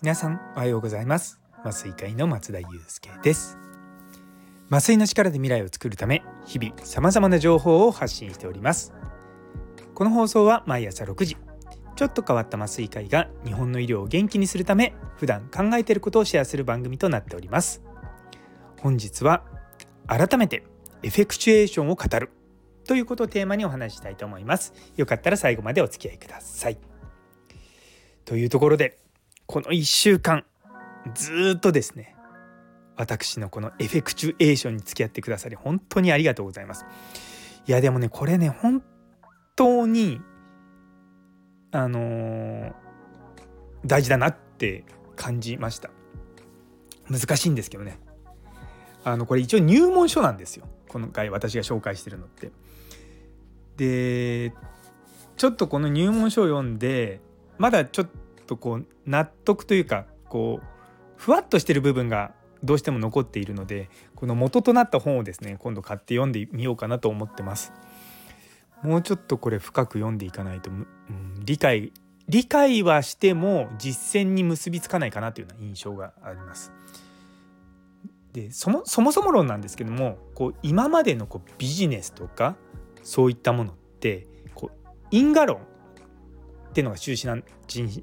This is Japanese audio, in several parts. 皆さんおはようございます。麻酔会の松田祐介です。麻酔の力で未来を作るため、日々様々な情報を発信しております。この放送は毎朝6時、ちょっと変わった麻酔会が日本の医療を元気にするため、普段考えていることをシェアする番組となっております。本日は改めてエフェクチュエーションを語るということをテーマにお話したいと思います。よかったら最後までお付き合いください。というところで、この1週間ずっとですね、私のこのエフェクチュエーションに付き合ってくださり本当にありがとうございます。いやでもね、これね、本当に大事だなって感じました。難しいんですけどね、これ一応入門書なんですよ、今回私が紹介してるのって。でちょっとこの入門書を読んで、まだちょっとこう納得というか、こうふわっとしてる部分がどうしても残っているので、この元となった本をですね、今度買って読んでみようかなと思ってます。もうちょっとこれ深く読んでいかないと、理解はしても実践に結びつかないかなというような印象があります。でそもそも論なんですけども、こう今までのこうビジネスとかそういったものって、こう因果論っていうのが中心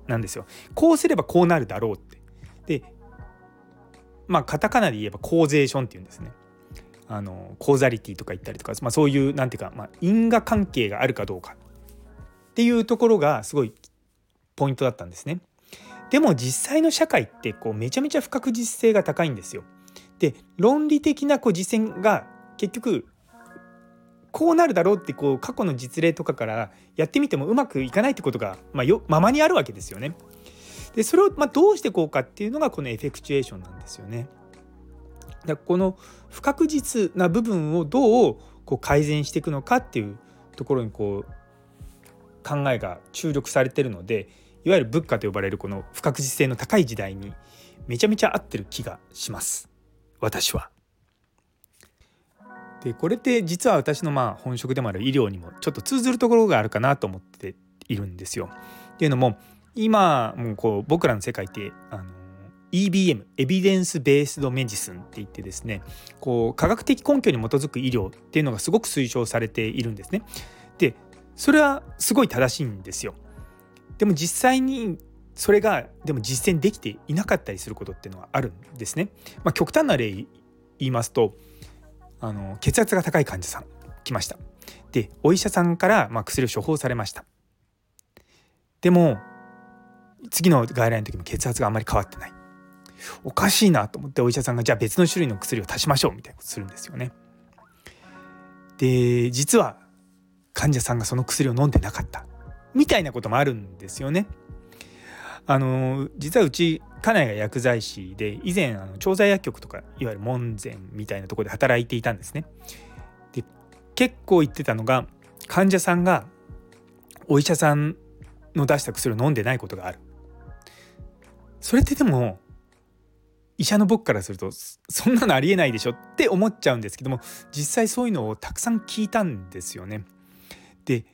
なんですよ。こうすればこうなるだろうって。でカタカナで言えばコーゼーションっていうんですね。コーザリティとか言ったりとか、そういうなんていうか、因果関係があるかどうかっていうところがすごいポイントだったんですね。でも実際の社会ってこうめちゃめちゃ不確実性が高いんですよ。で論理的なこう実践が結局こうなるだろうって、こう過去の実例とかからやってみてもうまくいかないってことがままにあるわけですよね。でそれをどうしてこうかっていうのがこのエフェクチュエーションなんですよね。だからこの不確実な部分をどうこう改善していくのかっていうところにこう考えが注力されているので、いわゆる物価と呼ばれるこの不確実性の高い時代にめちゃめちゃ合ってる気がします、私は。でこれって実は私の本職でもある医療にもちょっと通ずるところがあるかなと思っているんですよ。っていうのも、今もうこう僕らの世界ってEBM、 エビデンスベースドメディスンって言ってですね、こう科学的根拠に基づく医療っていうのがすごく推奨されているんですね。でそれはすごい正しいんですよ。でも実際にそれがでも実践できていなかったりすることっていうのはあるんですね。極端な例言いますと、血圧が高い患者さん来ました。でお医者さんから薬を処方されました。でも次の外来の時も血圧があんまり変わってない。おかしいなと思って、お医者さんがじゃあ別の種類の薬を足しましょうみたいなことするんですよね。で実は患者さんがその薬を飲んでなかったみたいなこともあるんですよね。実はうち家内が薬剤師で、以前調剤薬局とかいわゆる門前みたいなところで働いていたんですね。で結構言ってたのが、患者さんがお医者さんの出した薬を飲んでないことがある。それってでも医者の僕からするとそんなのありえないでしょって思っちゃうんですけども、実際そういうのをたくさん聞いたんですよね。で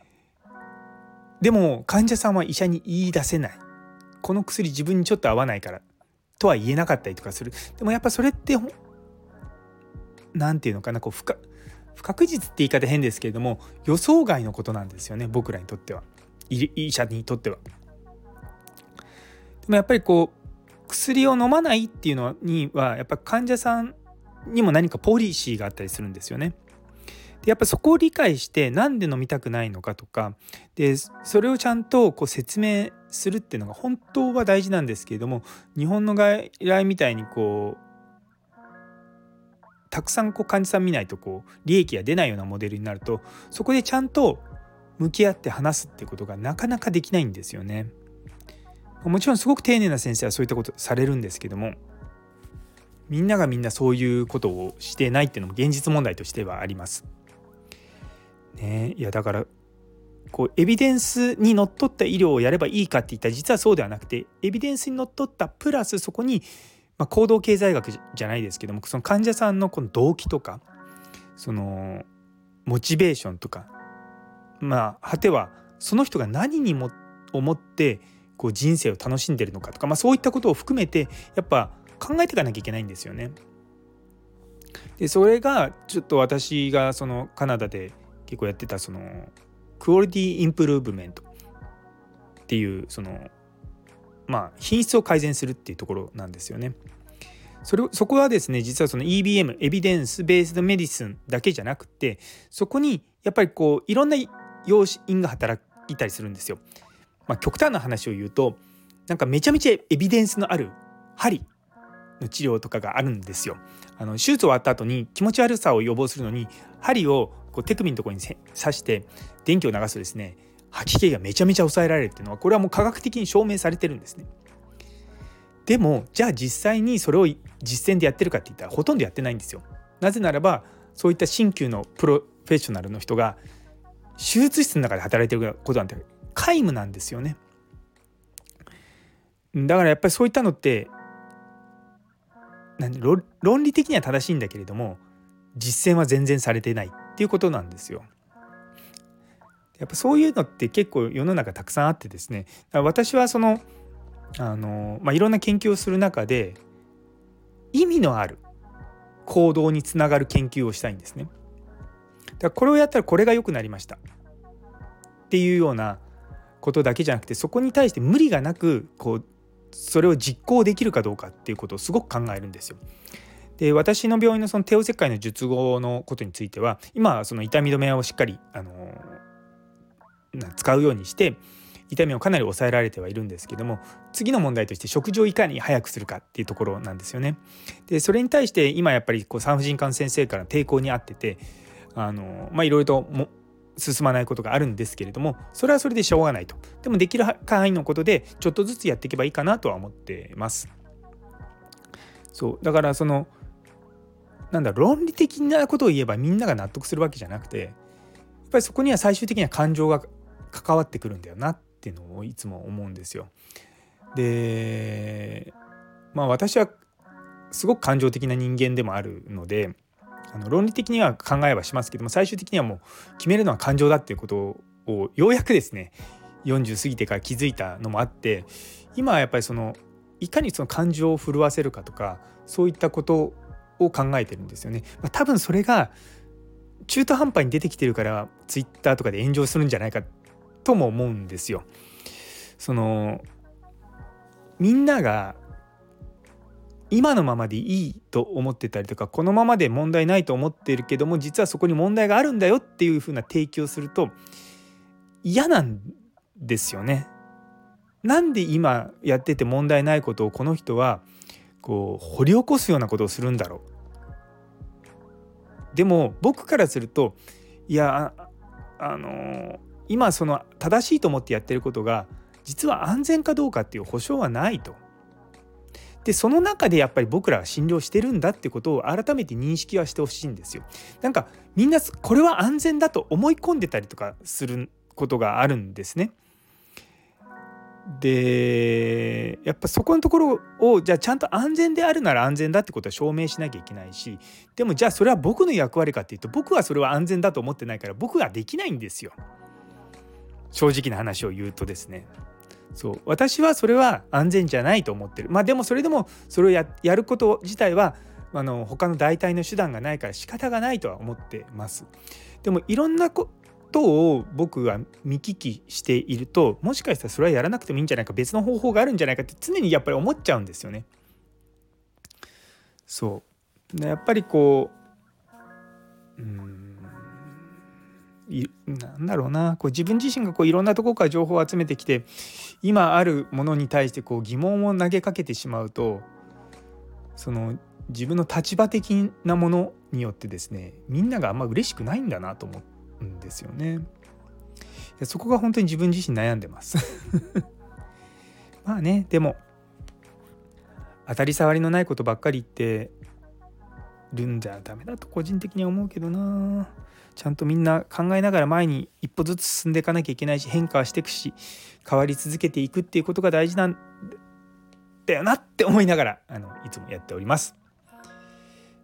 も患者さんは医者に言い出せない、この薬自分にちょっと合わないからとは言えなかったりとかする。でもやっぱそれってなんていうのかな、こう不確実って言い方変ですけれども、予想外のことなんですよね、僕らにとっては、医者にとっては。でもやっぱりこう薬を飲まないっていうのには、やっぱ患者さんにも何かポリシーがあったりするんですよね。でやっぱそこを理解して、なんで飲みたくないのかとか、でそれをちゃんとこう説明するっていうのが本当は大事なんですけれども、日本の外来みたいにこうたくさんこう患者さん見ないとこう利益が出ないようなモデルになると、そこでちゃんと向き合って話すってことがなかなかできないんですよね。もちろんすごく丁寧な先生はそういったことされるんですけども、みんながみんなそういうことをしてないっていうのも現実問題としてはありますね。いやだからこうエビデンスにのっとった医療をやればいいかっていったら、実はそうではなくて、エビデンスにのっとったプラスそこに、行動経済学じゃないですけども、その患者さんのこの動機とか、そのモチベーションとかまあ、果てはその人が何にも思ってこう人生を楽しんでるのかとか、まあ、そういったことを含めてやっぱ考えていかなきゃいけないんですよね。でそれがちょっと私がそのカナダで結構やってたそのクオリティインプルーブメントっていうそのまあ品質を改善するっていうところなんですよね。そこはですね、実はその EBM エビデンスベースドメディスンだけじゃなくて、そこにやっぱりこういろんな要因が働いたりするんですよ。まあ、極端な話を言うと、なんかめちゃめちゃエビデンスのある針の治療とかがあるんですよ。手術終わった後に気持ち悪さを予防するのに針をこう手首のところに刺して電気を流すとですね、吐き気がめちゃめちゃ抑えられるっていうのはこれはもう科学的に証明されてるんですね。でもじゃあ実際にそれを実践でやってるかって言ったらほとんどやってないんですよ。なぜならばそういった鍼灸のプロフェッショナルの人が手術室の中で働いてることなんて皆無なんですよね。だからやっぱりそういったのって論理的には正しいんだけれども実践は全然されてないっていうことなんですよ。やっぱそういうのって結構世の中たくさんあってですね、私はそのいろんな研究をする中で意味のある行動につながる研究をしたいんですね。だからこれをやったらこれが良くなりましたっていうようなことだけじゃなくて、そこに対して無理がなくこうそれを実行できるかどうかっていうことをすごく考えるんですよ。で私の病院のその帝王切開の術後のことについては今その痛み止めをしっかり使うようにして痛みをかなり抑えられてはいるんですけども、次の問題として食事をいかに早くするかっていうところなんですよね。でそれに対して今やっぱりこう産婦人科の先生から抵抗にあってていろいろとも進まないことがあるんですけれども、それはそれでしょうがないと。でもできる範囲のことでちょっとずつやっていけばいいかなとは思ってます。そうだからその論理的なことを言えばみんなが納得するわけじゃなくて、やっぱりそこには最終的には感情が関わってくるんだよなっていうのをいつも思うんですよ。で、まあ、私はすごく感情的な人間でもあるので論理的には考えはしますけども、最終的にはもう決めるのは感情だっていうことをようやくですね40過ぎてから気づいたのもあって、今はやっぱりそのいかにその感情を震わせるかとかそういったことを考えてるんですよね。まあ、多分それが中途半端に出てきてるからツイッターとかで炎上するんじゃないかとも思うんですよ。そのみんなが今のままでいいと思ってたりとか、このままで問題ないと思ってるけども実はそこに問題があるんだよっていう風な提供をすると嫌なんですよね。なんで今やってて問題ないことをこの人はこう掘り起こすようなことをするんだろう。でも僕からするといや今その正しいと思ってやってることが実は安全かどうかっていう保証はないと。でその中でやっぱり僕らは診療してるんだってことを改めて認識はしてほしいんですよ。なんかみんなこれは安全だと思い込んでたりとかすることがあるんですね。でやっぱそこのところをじゃあちゃんと安全であるなら安全だってことは証明しなきゃいけないし、でもじゃあそれは僕の役割かっていうと僕はそれは安全だと思ってないから僕はできないんですよ。正直な話を言うとですね、そう私はそれは安全じゃないと思ってる。まあでもそれでもそれを やること自体は他の代替の手段がないから仕方がないとは思ってます。でもいろんなことを僕は見聞きしていると、もしかしたらそれはやらなくてもいいんじゃないか、別の方法があるんじゃないかって常にやっぱり思っちゃうんですよね。そうやっぱりこう自分自身がいろんなところから情報を集めてきて今あるものに対して疑問を投げかけてしまうと、その自分の立場的なものによってですねみんながあんま嬉しくないんだなと思うんですよね。そこが本当に自分自身悩んでますまあね、でも当たり障りのないことばっかり言ってるんじゃダメだと個人的には思うけどな。ちゃんとみんな考えながら前に一歩ずつ進んでいかなきゃいけないし、変化はしていくし変わり続けていくっていうことが大事なんだよなって思いながらいつもやっております。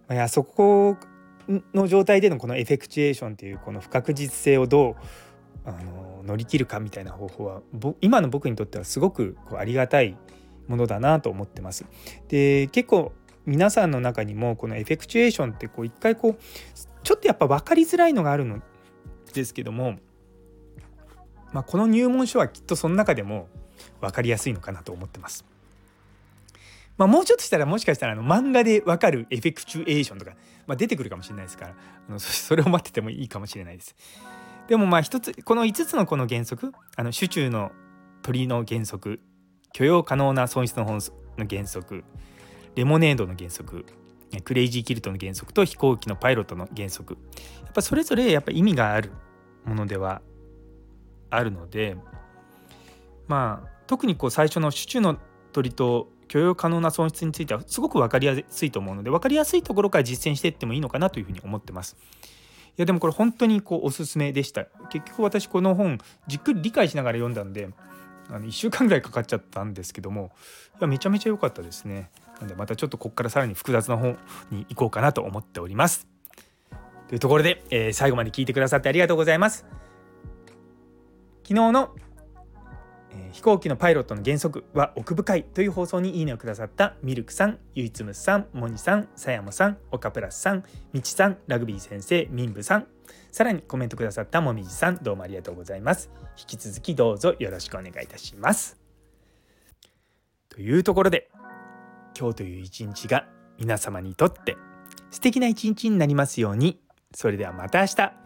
いやそこの状態でのこのエフェクチュエーションっていうこの不確実性をどう乗り切るかみたいな方法は今の僕にとってはすごくありがたいものだなと思ってます。で、結構皆さんの中にもこのエフェクチュエーションって一回ちょっとやっぱ分かりづらいのがあるんですけども、この入門書はきっとその中でも分かりやすいのかなと思ってます。もうちょっとしたらもしかしたら漫画で分かるエフェクチュエーションとか、出てくるかもしれないですから、それを待っててもいいかもしれないです。でも一つこの5つのこの原則、手中の鳥の原則、許容可能な損失の本数の原則、レモネードの原則、クレイジーキルトの原則と飛行機のパイロットの原則、それぞれ意味があるものではあるので、特に最初の手中の鳥と許容可能な損失についてはすごく分かりやすいと思うので、分かりやすいところから実践していってもいいのかなというふうに思ってます。いやでもこれ本当におすすめでした。結局私この本じっくり理解しながら読んだんで1週間ぐらいかかっちゃったんですけども、いやめちゃめちゃ良かったですね。なんでまたちょっとここからさらに複雑な方に行こうかなと思っております。というところで、最後まで聞いてくださってありがとうございます。昨日の飛行機のパイロットの原則は奥深いという放送にいいねをくださったミルクさん、ゆいつむさん、もにさん、さやもさん、おかプラスさん、みちさん、ラグビー先生、みんぶさん、さらにコメントくださったもみじさん、どうもありがとうございます。引き続きどうぞよろしくお願いいたします。というところで、今日という一日が皆様にとって素敵な一日になりますように。それではまた明日。